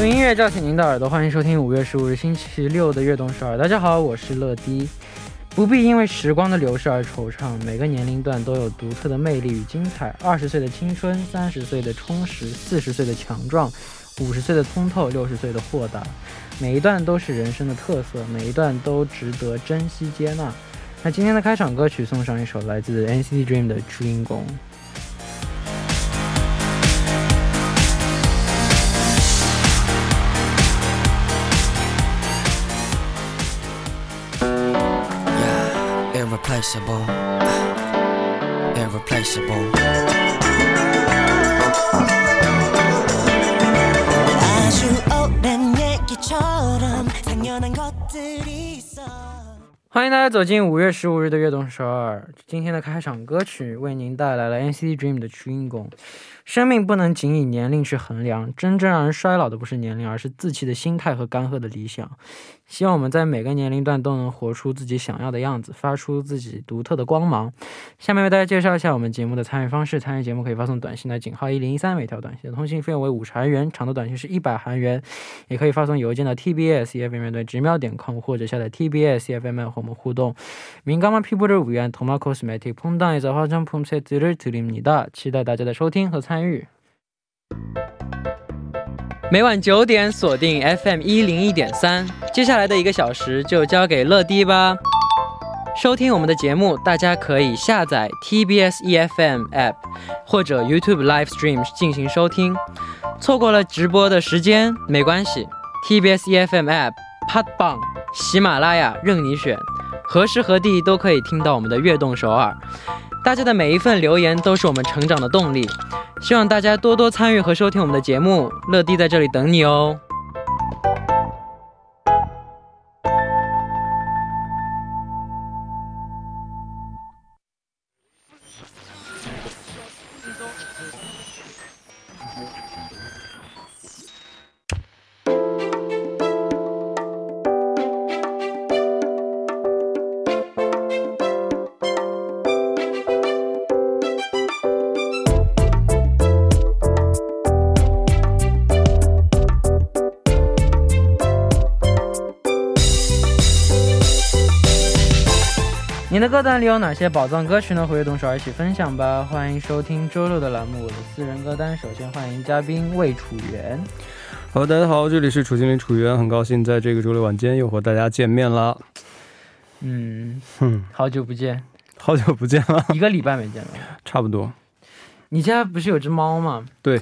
用音乐叫醒您的耳朵，欢迎收听5月15日星期六的《悦动首尔》。大家好，我是乐迪。不必因为时光的流逝而惆怅，每个年龄段都有独特的魅力与精彩。20岁的青春，30岁的充实，40岁的强壮，50岁的通透，60岁的豁达。每一段都是人生的特色，每一段都值得珍惜接纳。那今天的开场歌曲送上一首来自 NCT Dream 的《주인공》。Irreplaceable, irreplaceable. 아주 오랜 얘기처럼 당연한 것들이 있어. 欢迎大家走进5月15日的 悦动首尔。 今天的开场歌曲为您带来了 NCT Dream 的《 주인공》。 生命不能仅以年龄去衡量，真正让人衰老的不是年龄，而是自己的心态和干涸的理想。希望我们在每个年龄段都能活出自己想要的样子，发出自己独特的光芒。 下面为大家介绍一下我们节目的参与方式。 参与节目可以发送短信来井号103， 每条短信的 通信费用为 50韩元， 长的短信是 100韩元。 也可以发送邮件到 TBS EFM @gmail.com 或者下载 TBS EFM 和我们互动。 민감한 피부를 위한 더마 코스메틱 폼당에서 화장품 세트를 드립니다. 期待大家的收听和参与。 每晚9点， 锁定 FM 101.3。 接下来的1个小时 就交给乐迪吧。 收听我们的节目， 大家可以下载 TBS EFM App 或者 YouTube Live Stream 进行收听。 错过了直播的时间 没关系， TBS EFM App、 팟빵、 喜马拉雅 任你选， 何时何地都可以听到我们的悦动首尔。 大家的每一份留言都是我们成长的动力， 希望大家多多参与和收听我们的节目。 乐迪在这里等你哦。 你的歌单里有哪些宝藏歌曲呢？ 和悦动首尔一起分享吧。 欢迎收听周六的栏目《我的私人歌单》。 首先欢迎嘉宾魏楚元。 大家好，这里是楚经理楚元， 很高兴在这个周六晚间又和大家见面了。 好久不见了， 1个礼拜没见了， 差不多。 你家不是有只猫吗？ 对。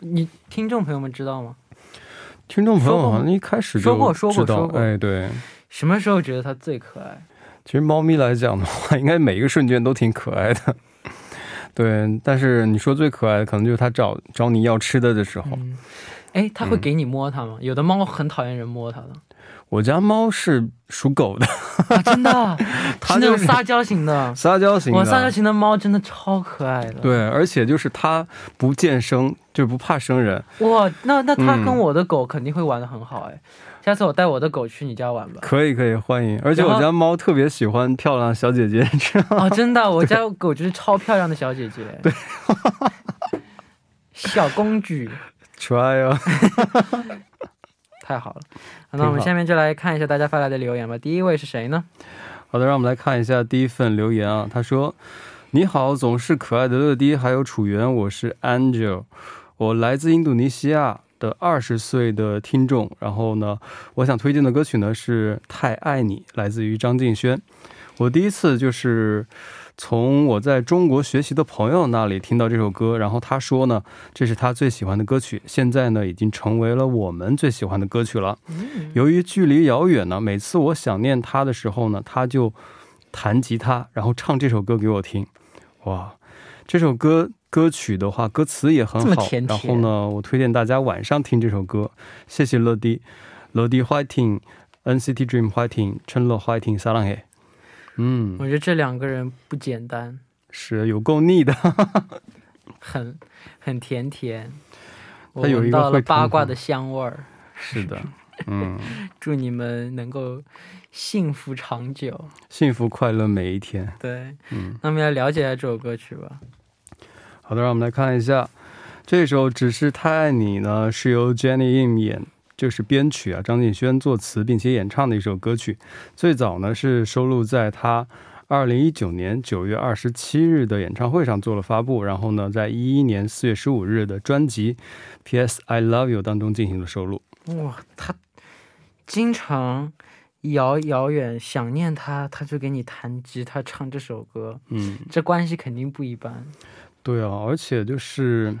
你听众朋友们知道吗？ 听众朋友们一开始就知道。 哎对。 什么时候觉得它最可爱？ 其实猫咪来讲的话，应该每一个瞬间都挺可爱的。 对，但是你说最可爱的可能就是它找你要吃的时候。哎，它会给你摸它吗？ 有的猫很讨厌人摸它的。 我家猫是属狗的，真的，是那种撒娇型的。撒娇型的猫真的超可爱的。 对，而且就是它不见生，就不怕生人。哇，那它跟我的狗肯定会玩得很好哎。 下次我带我的狗去你家玩吧。 可以，欢迎。 而且我家猫特别喜欢漂亮小姐姐。 真的，我家狗就是超漂亮的小姐姐。 对， 小公举 try 哦。 太好了。 那我们下面就来看一下大家发来的留言吧。 第1位是谁呢？ 好的，让我们来看一下第一份留言啊。 他说：你好，总是可爱的乐迪， 还有楚源，我是 Angel， 我来自印度尼西亚 的20岁的听众， 然后呢我想推荐的歌曲呢是《太爱你》， 来自于张敬轩。 我第一次就是从我在中国学习的朋友那里听到这首歌， 然后他说呢， 这是他最喜欢的歌曲， 现在呢已经成为了我们最喜欢的歌曲了。 由于距离遥远呢， 每次我想念他的时候呢， 他就弹吉他 然后唱这首歌给我听。 哇，这首歌 歌曲的话歌词也很好， 然后呢我推荐大家晚上听这首歌。 谢谢乐迪，乐迪화이팅， NCT Dream 화이팅， 천러 화이팅， 사랑해。 我觉得这两个人不简单，是有够腻的，很甜甜，我闻到了八卦的香味儿。是的。 祝你们能够幸福长久， 幸福快乐每一天。 对，那我们来了解一下这首歌曲吧。 好的，让我们来看一下这首《只是太爱你》呢，是由 Jennie Im 演这是编曲啊，张敬轩作词并且演唱的一首歌曲，最早呢是收录在他 2019年 9月 27日 的演唱会上做了发布，然后呢在 11年 4月 15日 的专辑 PS I Love You 当中进行了收录。哇，他经常 遥遥想念他，他就给你弹吉他唱这首歌，这关系肯定不一般。对啊，而且就是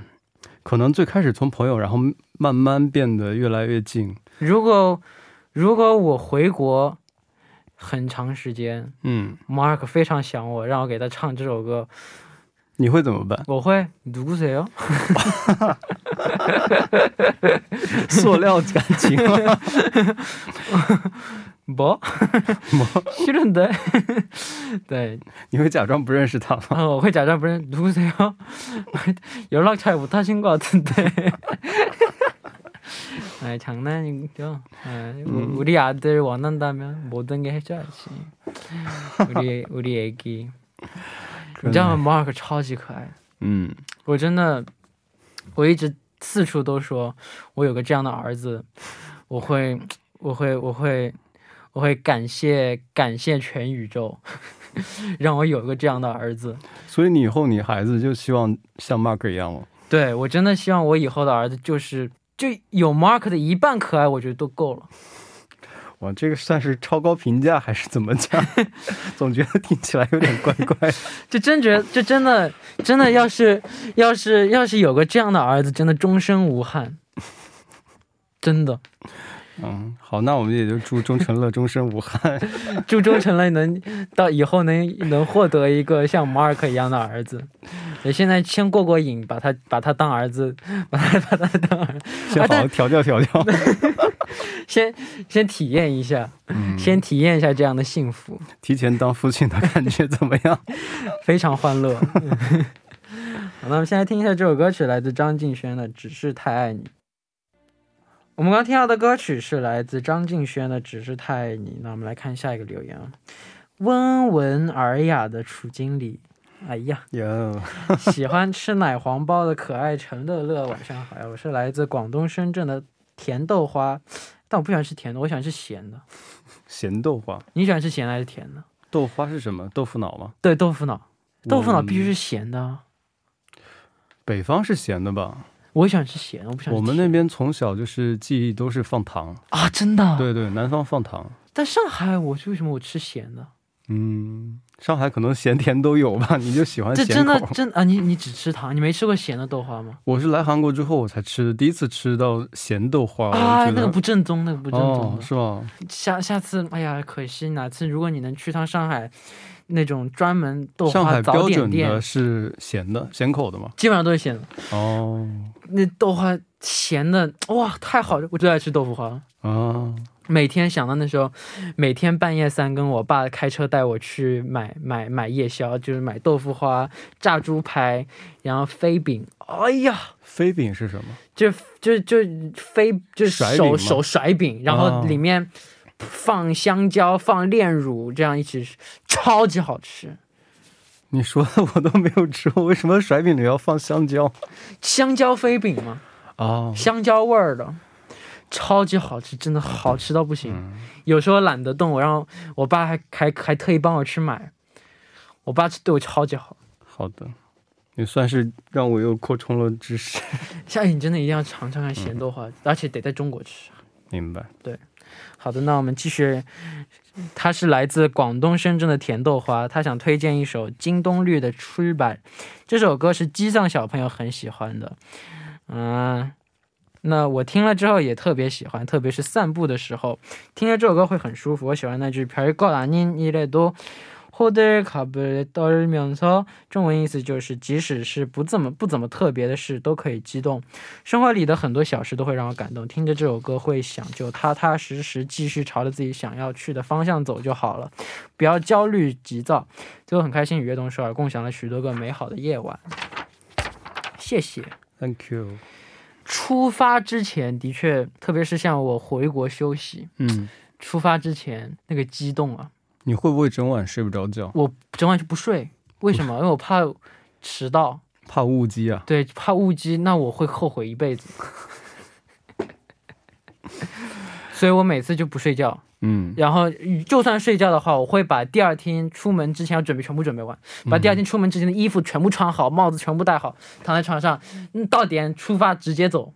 可能最开始从朋友，然后慢慢变得越来越近。如果我回国很长时间， 马克非常想我，让我给他唱这首歌， 你会怎么办？我会 누구세요?塑料感情 뭐? 싫은데? 네. 你会假装不认识他吗？我会假装不认识 누구세요? 연락 잘 못하신 것 같은데. 아니, 장난이죠. 아니, 우리 아들 원한다면 모든 게 해줘야지. 우리 애기. 你知道吗？马克超级可爱。我真的我一直四处都说我有个这样的儿子，我会感谢全宇宙让我有个这样的儿子。所以你以后你孩子就希望像 Mark 一样吗？对，我真的希望我以后的儿子就是有 Mark 的一半可爱我觉得都够了。 哇，这个算是超高评价还是怎么讲？总觉得听起来有点怪怪。这真觉得真的要是有个这样的儿子真的终身无憾，真的好。那我们也就终成了终身无憾，终身来能到以后能获得一个像马尔可以一样的儿子。所以现在先过过瘾，把他当儿子把他当儿子调教调教。先好好调教调教。先体验一下，先体验一下这样的幸福，提前当父亲的感觉怎么样？非常欢乐。那我们现在听一下这首歌曲，来自张敬轩的《只是太爱你》。 我们刚听到的歌曲是来自张敬轩的《只是太爱你》。温文尔雅的楚经理。哎呀，喜欢吃奶黄包的可爱陈乐乐晚上好，我是来自广东深圳的甜豆花，但我不喜欢吃甜的，我喜欢吃咸的。咸豆花？你喜欢吃咸的还是甜的？豆花是什么？豆腐脑吗？对，豆腐脑。豆腐脑必须是咸的。北方是咸的吧？ 我想吃咸的，我不想吃甜的。我们那边从小就是记忆都是放糖啊，真的？对对，南方放糖。但上海我就为什么我吃咸的？上海可能咸甜都有吧，你就喜欢咸口。这真的真，你只吃糖，你没吃过咸的豆花吗？我是来韩国之后我才吃第一次吃到咸豆花。那个不正宗，那个不正宗。是吧？下次，哎呀，可惜哪次如果你能去趟上海 那种专门豆花早点店，基本上都是咸的，咸口的嘛，基本上都是咸的。哦，那豆花咸的哇太好了，我最爱吃豆腐花。每天想到那时候每天半夜三更我爸开车带我去买夜宵，就是买豆腐花炸猪排，然后飞饼，哎呀飞饼是什么？就是就是飞就是手甩饼，然后里面 放香蕉放炼乳这样一起超级好吃。你说的我都没有吃，为什么甩饼你要放香蕉？香蕉飞饼吗？哦，香蕉味儿的超级好吃，真的好吃到不行，有时候懒得动我让我爸还特意帮我去买，我爸对我超级好。好的，你算是让我有扩充了知识。像你真的一定要尝尝咸豆花，而且得在中国吃。明白。对。 好的，那我们继续，他是来自广东深圳的甜豆花，他想推荐一首京东绿的《출발》，这首歌是基상小朋友很喜欢的。那我听了之后也特别喜欢，特别是散步的时候听了这首歌会很舒服，我喜欢那句별거 아닌 일에도 호들갑을 떨면서, 中文意思就是即使是不怎么特别的事都可以激动，生活里的很多小事都会让我感动，听着这首歌会想就踏踏实实继续朝着自己想要去的方向走就好了，不要焦虑急躁，最后很开心与悦同时而共享了许多个美好的夜晚。谢谢。 Thank you。 出发之前的确特别是像我回国休息，出发之前那个激动啊， 你会不会整晚睡不着觉？我整晚就不睡，为什么？因为我怕迟到，怕误机啊。对，怕误机，那我会后悔一辈子。所以我每次就不睡觉，然后就算睡觉的话我会把第二天出门之前要准备全部准备完，把第二天出门之前的衣服全部穿好，帽子全部戴好，躺在床上到点出发直接走，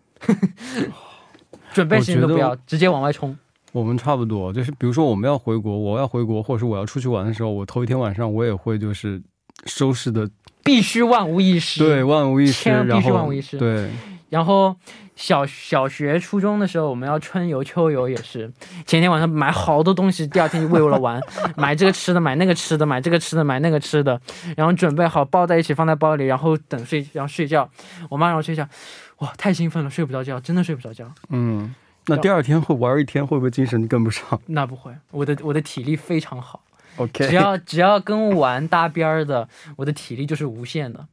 准备事情都不要，直接往外冲。我们差不多，就是比如说我们要回国，我要回国或者是我要出去玩的时候，我头一天晚上我也会就是收拾的 必须万无一失。对，万无一失。然后小学初中的时候我们要春游秋游也是，前天晚上买好多东西，第二天就为了玩买这个吃的买那个吃的买这个吃的买那个吃的，然后准备好抱在一起放在包里，然后等睡觉睡觉，我妈让我睡觉，哇太兴奋了睡不着觉，真的睡不着觉。那第二天会玩一天，会不会精神跟不上？那不会，我的体力非常好。 OK，只要跟我玩大边的，我的体力就是无限的。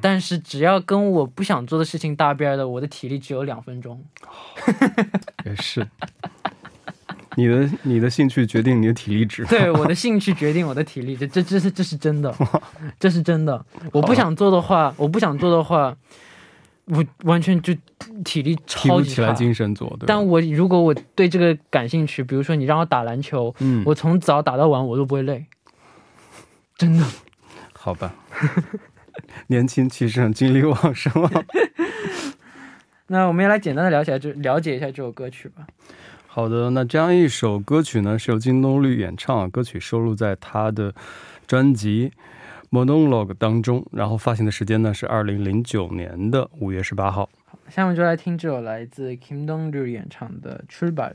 但是只要跟我不想做的事情大边的，我的体力就是两分钟。也是，你的兴趣决定你的体力值。对，我的兴趣决定我的体力，这真是真的。好吧，年轻其实很精力旺盛。那我们也来简单的聊起来这首歌曲吧。好的，那这样一首歌曲呢是由金东律演唱，歌曲收录在他的专辑 Monologue 当中，然后发行的时间呢是2009年的5月18号。 下面就来听这首来自 金东律 演唱的 출발。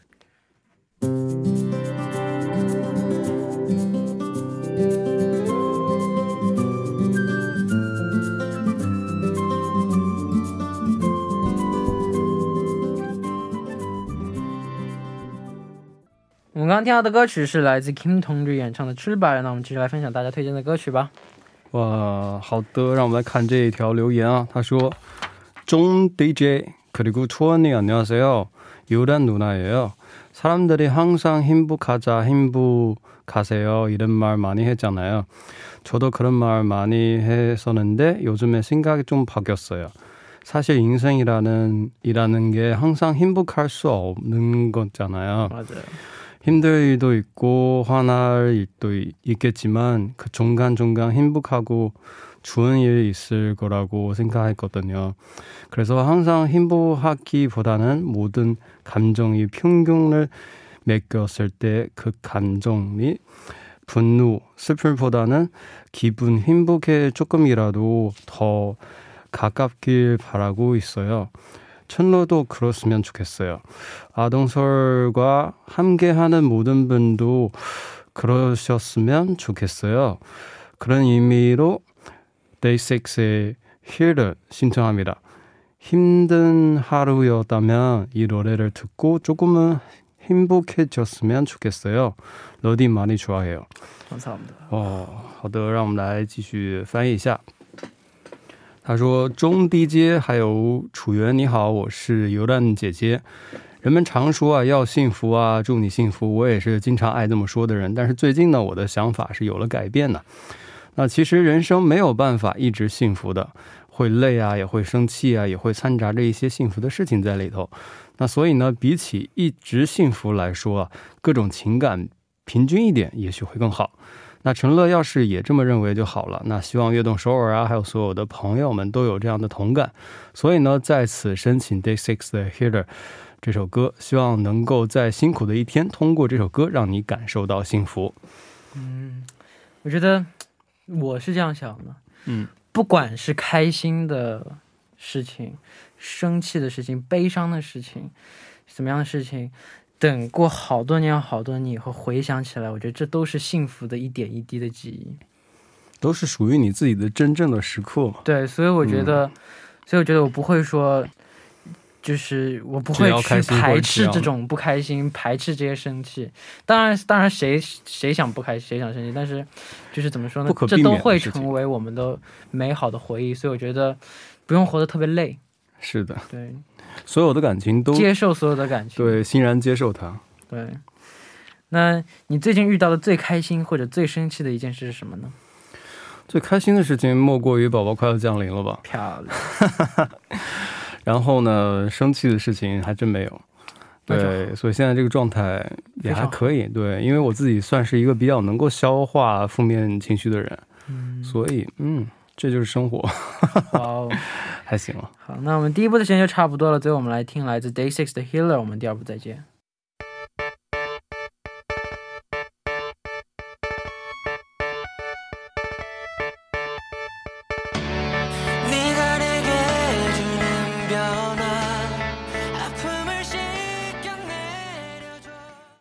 我们刚刚听到的歌曲是来自 金东律 演唱的 출발。 那我们继续来分享大家推荐的歌曲吧。哇，好的，让我们来看这一条留言啊，他说 종 DJ 그리고 초원이 안녕하세요. 요란 누나예요. 사람들이 항상 행복하자, 행복하세요 이런 말 많이 했잖아요. 저도 그런 말 많이 했었는데 요즘에 생각이 좀 바뀌었어요. 사실 인생이라는 게 항상 행복할 수 없는 거잖아요. 맞아요. 힘들 일도 있고 화날 일도 있겠지만 그 중간중간 행복하고 좋은 일 있을 거라고 생각했거든요. 그래서 항상 행복하기보다는 모든 감정이 평균을 매겼을 때 그 감정이 분노, 슬픔보다는 기분, 행복에 조금이라도 더 가깝길 바라고 있어요. 천로도 그렇으면 좋겠어요. 아동설과 함께하는 모든 분도 그러셨으면 좋겠어요. 그런 의미로 데이식스의 힐을 신청합니다. 힘든 하루였다면 이 노래를 듣고 조금은 행복해졌으면 좋겠어요. 러디 많이 좋아해요. 감사합니다. 好的，让我们来继续翻译一下。 他说中低阶还有楚原你好，我是尤兰姐姐。人们常说啊要幸福啊，祝你幸福，我也是经常爱这么说的人，但是最近呢我的想法是有了改变的。那其实人生没有办法一直幸福的，会累啊，也会生气啊，也会掺杂着一些幸福的事情在里头。那所以呢比起一直幸福来说啊，各种情感平均一点也许会更好。 那陈乐要是也这么认为就好了，那希望悦动首尔啊还有所有的朋友们都有这样的同感。所以呢在此申请 Day6 的 Healer 这首歌，希望能够在辛苦的一天通过这首歌让你感受到幸福。我觉得我是这样想的，不管是开心的事情，生气的事情，悲伤的事情，什么样的事情， 等过好多年好多年以后回想起来，我觉得这都是幸福的一点一滴的记忆，都是属于你自己的真正的时刻。对，所以我觉得，所以我觉得我不会说就是我不会去排斥这种不开心排斥这些生气，当然谁想不开心谁想生气，但是就是怎么说呢，不可避免的事情，不可都会成为我们的美好的回忆。所以我觉得不用活得特别累。 是的，对，所有的感情都接受所有的感情，对，欣然接受它。对，那你最近遇到的最开心或者最生气的一件事是什么呢？最开心的事情莫过于宝宝快要降临了吧。漂亮。然后呢，生气的事情还真没有。对，所以现在这个状态也还可以。对，因为我自己算是一个比较能够消化负面情绪的人，所以这就是生活。还行。好，那我们第一部的时间就差不多了，最后我们来听来自 Day 6 的 Healer， 我们第二部再见。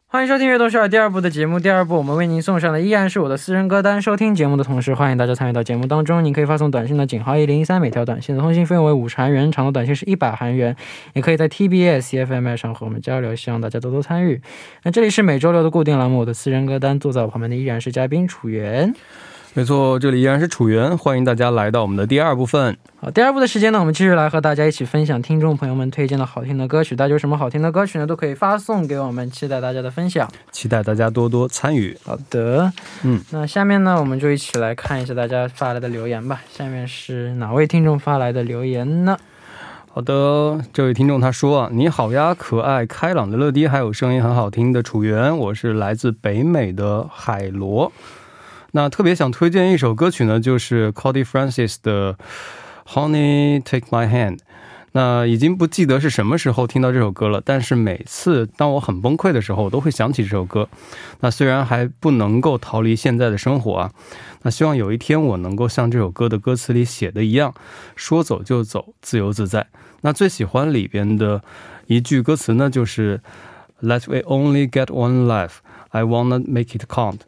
欢迎收听《悦动首尔》第二部的节目。第二部我们为您送上了依然是我的私人歌单，收听节目的同时欢迎大家参与到节目当中，您可以发送短信到警号103， 每条短信的通信费为 50韩元， 长的短信是100韩元， 也可以在 TBS EFM 上和我们交流，希望大家多多参与。 那这里是每周六的固定栏目《我的私人歌单》，坐在我旁边的依然是嘉宾楚源。 没错，这里依然是楚源， 欢迎大家来到我们的第二部分。 第二部的时间呢，我们继续来和大家一起分享听众朋友们推荐的好听的歌曲，大家有什么好听的歌曲呢都可以发送给我们，期待大家的分享，期待大家多多参与。好的，那下面呢我们就一起来看一下大家发来的留言吧。下面是哪位听众发来的留言呢？ 好的，这位听众他说啊，你好呀，可爱开朗的乐迪还有声音很好听的楚源，我是来自北美的海螺。 那特别想推荐一首歌曲呢，就是 Cody Francis 的 Honey Take My Hand。 那已经不记得是什么时候听到这首歌了，但是每次当我很崩溃的时候，我都会想起这首歌。那虽然还不能够逃离现在的生活啊，那希望有一天我能够像这首歌的歌词里写的一样，说走就走，自由自在。那最喜欢里边的一句歌词呢，就是 Let we only get one life, I wanna make it count。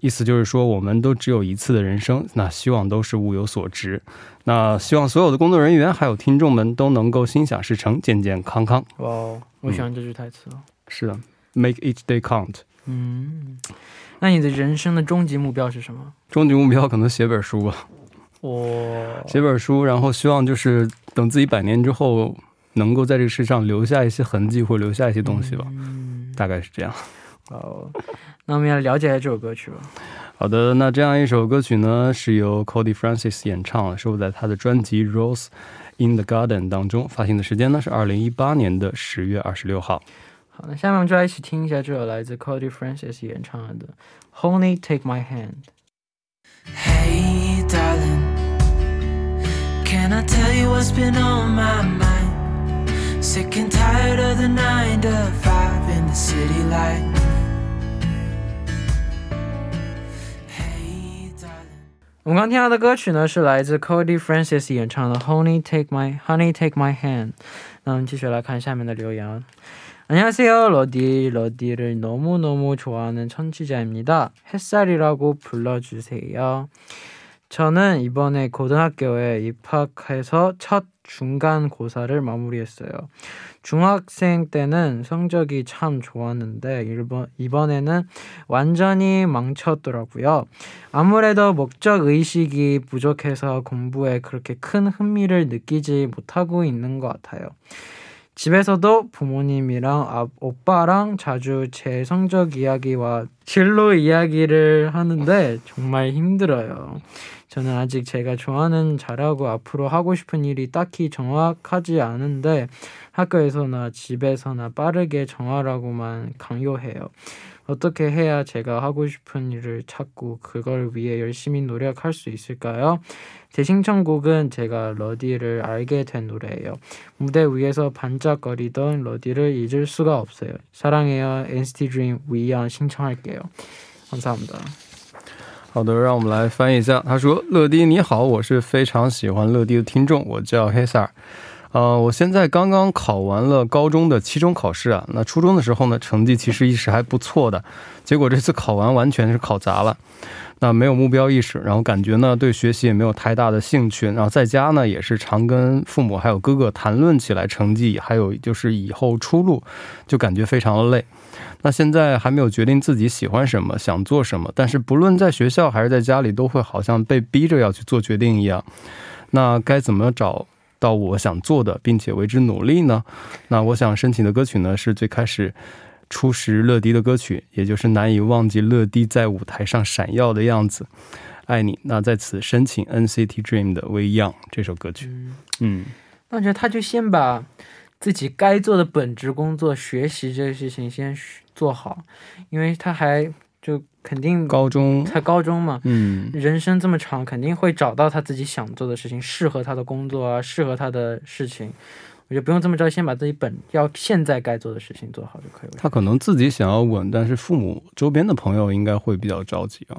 意思就是说我们都只有一次的人生，希望都是物有所值。 希望所有的工作人员还有听众们都能够心想事成，健健康康。 我喜欢这句台词。是的， Make each day count。 那你的人生的终极目标是什么？终极目标可能写本书吧，写本书，然后希望就是等自己100年之后能够在这个世上留下一些痕迹，或留下一些东西吧，大概是这样。 那我们要了解这首歌曲吧。好的，那这样一首歌曲呢，是由 Cody Francis 演唱了，收录在他的专辑 Rose in the Garden 当中，发行的时间呢是 2018年的10月26号。 好，那下面我们就来一起听一下这首来自 Cody Francis 演唱的 Honey Take My Hand。 Hey darling, can I tell you what's been on my mind? Sick and tired of the 9 to 5 in the city light. 我们刚听到的歌曲呢，是来自 Cody Francis 演唱的 Honey Take My Hand。 那我们继续来看下面的留言。안녕하세요, 러디. 러디를 너무너무 좋아하는 청취자입니다. 햇살이라고 불러주세요. 저는 이번에 고등학교에 입학해서 첫 중간고사를 마무리했어요. 중학생 때는 성적이 참 좋았는데 이번에는 완전히 망쳤더라고요. 아무래도 목적의식이 부족해서 공부에 그렇게 큰 흥미를 느끼지 못하고 있는 것 같아요. 집에서도 부모님이랑 오빠랑 자주 제 성적 이야기와 진로 이야기를 하는데 정말 힘들어요. 저는 아직 제가 좋아하는 잘하고 앞으로 하고 싶은 일이 딱히 정확하지 않은데 학교에서나 집에서나 빠르게 정하라고만 강요해요. 어떻게 해야 제가 하고 싶은 일을 찾고 그걸 위해 열심히 노력할 수 있을까요? 제 신청곡은 제가 러디를 알게 된 노래예요. 무대 위에서 반짝거리던 러디를 잊을 수가 없어요. 사랑해요. NCT Dream 위안 신청할게요. 감사합니다. 好的，让我们来翻译一下。他说：乐迪你好，我是非常喜欢乐迪的听众，我叫 Hesar。 我现在刚刚考完了高中的期中考试啊。 那初中的时候呢成绩其实一时还不错的，结果这次考完完全是考砸了，那没有目标意识，然后感觉呢对学习也没有太大的兴趣，然后在家呢也是常跟父母还有哥哥谈论起来成绩还有就是以后出路，就感觉非常累。 那现在还没有决定自己喜欢什么想做什么，但是不论在学校还是在家里都会好像被逼着要去做决定一样。 那该怎么找 到我想做的并且为之努力呢？ 那我想申请的歌曲呢，是最开始初识乐迪的歌曲，也就是难以忘记乐迪在舞台上闪耀的样子， 爱你。 那在此申请 NCT Dream 的《We Young》这首歌曲。那我觉得他就先把自己该做的本职工作学习这些事情先做好，因为他还就肯定高中才高中嘛，人生这么长肯定会找到他自己想做的事情，适合他的工作啊，适合他的事情， 我觉得不用这么着急先把自己本要现在该做的事情做好就可以了。他可能自己想要稳，但是父母周边的朋友应该会比较着急啊。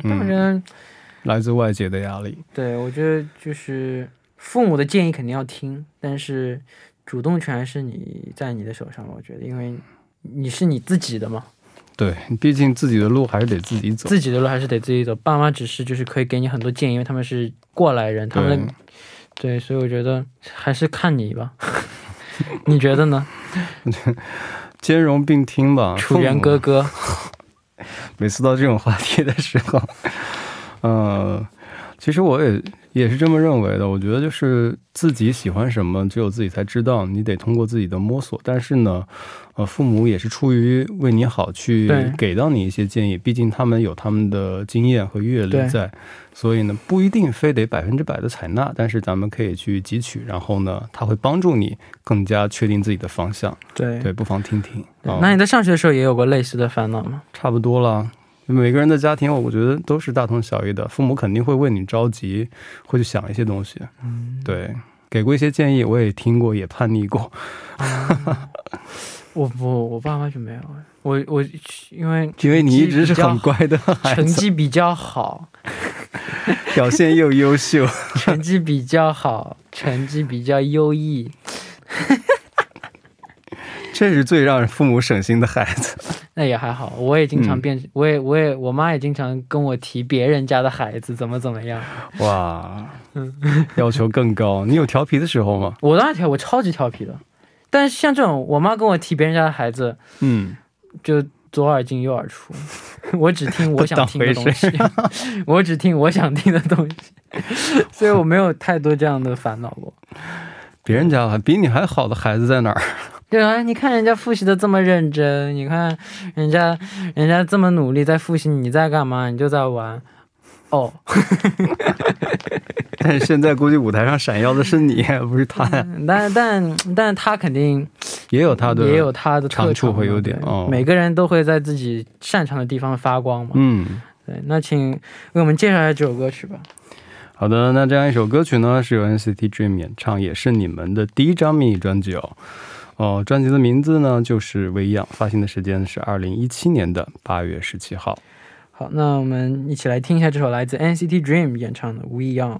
当然来自外界的压力，对，我觉得就是父母的建议肯定要听，但是主动权是你在你的手上，我觉得，因为你是你自己的嘛，对，你毕竟自己的路还是得自己走，自己的路还是得自己走，爸妈只是就是可以给你很多建议，因为他们是过来人，他们 对，所以我觉得还是看你吧，你觉得呢？兼容并听吧，楚原哥哥，每次到这种话题的时候，其实我也是这么认为的，我觉得就是自己喜欢什么只有自己才知道，你得通过自己的摸索，但是呢，父母也是出于为你好去给到你一些建议，毕竟他们有他们的经验和阅历在， 所以呢不一定非得100%的采纳，但是咱们可以去汲取，然后呢他会帮助你更加确定自己的方向，对，不妨听听。那你在上学的时候也有过类似的烦恼吗？差不多了，每个人的家庭我觉得都是大同小异的，父母肯定会为你着急，会去想一些东西，对，给过一些建议，我也听过也叛逆过。我爸妈就没有，我因为你一直是很乖的孩子，成绩比较好 表现又优秀，成绩比较好，成绩比较好，成绩比较好，成绩比较好，那也还好，我也经常跟我提别人家的孩子怎么怎么样。哇，要求更高。你有调皮的时候吗？我当然调，我超级调皮的，但是像这种我妈跟我提别人家的孩子就 左耳进右耳出，我只听我想听的东西，我只听我想听的东西，所以我没有太多这样的烦恼过。别人家比你还好的孩子在哪儿？对啊，你看人家复习的这么认真，你看人家这么努力在复习，你在干嘛？你就在玩哦。但是现在估计舞台上闪耀的是你，不是他。但他肯定 也有他的长处会有点，每个人都会在自己擅长的地方发光嘛。对，那请为我们介绍一下这首歌曲吧。好的，那这样一首歌曲呢是由 NCT Dream 演唱，也是你们的第一张迷你专辑哦。 专辑的名字呢就是《微漾》，发行的时间是 2017年的8月17号。 好，那我们一起来听一下这首来自 NCT Dream 演唱的《微漾》。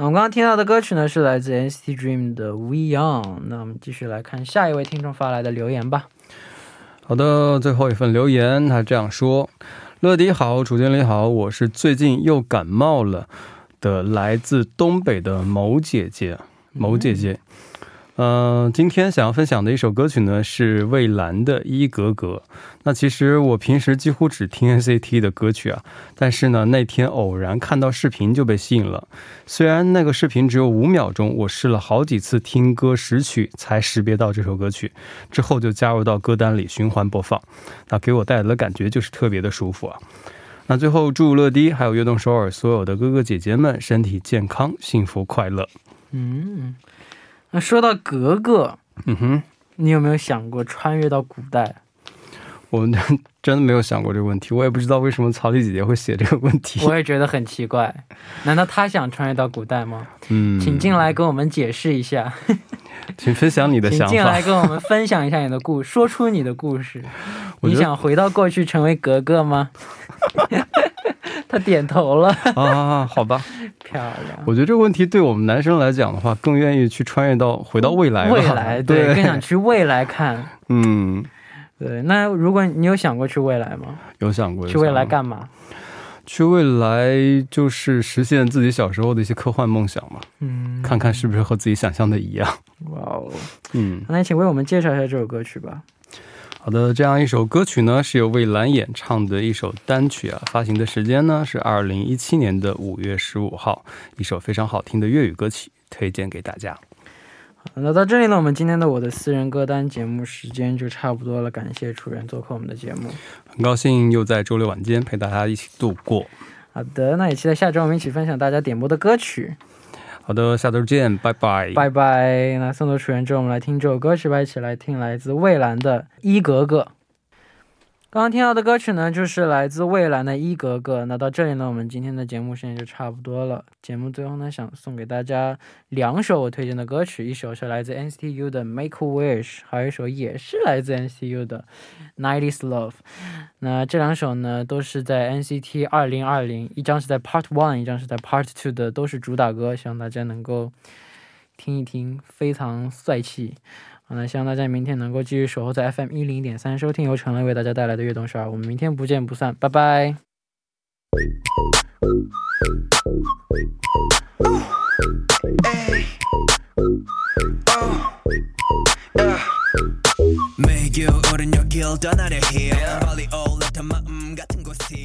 我们刚刚听到的歌曲呢是来自 NCT Dream 的 We Young。 那我们继续来看下一位听众发来的留言吧。好的，最后一分留言，他这样说：乐迪好，主经理好，我是最近又感冒了的，来自东北的某姐姐。今天想分享的一首歌曲呢是蔚蓝的一格格。 那其实我平时几乎只听 NCT 的歌曲啊，但是呢那天偶然看到视频就被吸引了，虽然那个视频只有5秒钟，我试了好几次听歌识曲才识别到这首歌曲，之后就加入到歌单里循环播放。 那给我带来的感觉就是特别的舒服啊。 那最后祝乐迪还有悦动首尔所有的哥哥姐姐们身体健康幸福快乐。说到格格，你有没有想过穿越到古代？我真的没有想过这个问题，我也不知想为什么曹丽姐姐会写这个问题。我也觉得很奇怪，难道她想穿越到古代吗？请进来跟我们解释一下。请分享你的故事，请进来跟我们分享一下你的说出你的故事，你想回到过去成为格格吗？她点头了。好吧，漂亮。我觉得这个问题对我们男生来讲的话更愿意去穿越到回到未来吧。对，更想去未来看。对，那如果你有想过去未来吗？有想过去未来干嘛？去未来就是实现自己小时候的一些科幻梦想嘛。看看是不是和自己想象的一样。哇哦，那请为我们介绍一下这首歌曲吧。好的，这样一首歌曲呢是由蔚蓝演唱的一首单曲啊，发行的时间呢是2017年的5月15号，一首非常好听的粤语歌曲推荐给大家。那到这里呢我们今天的我的私人歌单节目时间就差不多了，感谢楚源做客我们的节目，很高兴又在周六晚间陪大家一起度过好的，那也期待下周我们一起分享大家点播的歌曲。好的，下周见，拜拜拜拜。那送走楚源之后我们来听这首歌曲吧，一起来听来自蔚蓝的一格格。 刚刚听到的歌曲呢就是来自蔚蓝的一格格。那到这里呢我们今天的节目时间就差不多了，节目最后呢想送给大家两首我推荐的歌曲，一首是来自 NCT U 的 Make a Wish， 还有一首也是来自 NCT U 的 90s Love。 那这两首呢都是在 NCT 2020， 一张是在 Part 1， 一张是在 Part 2 的，都是主打歌，希望大家能够听一听，非常帅气。 好，那希望大家明天能够继续守候在 FM 101.3 收听由陈雷为大家带来的悦动12， 我们明天不见不散，拜拜。 매교 오른 여길 떠나려 해 빨리 올라타 마음 같은 곳이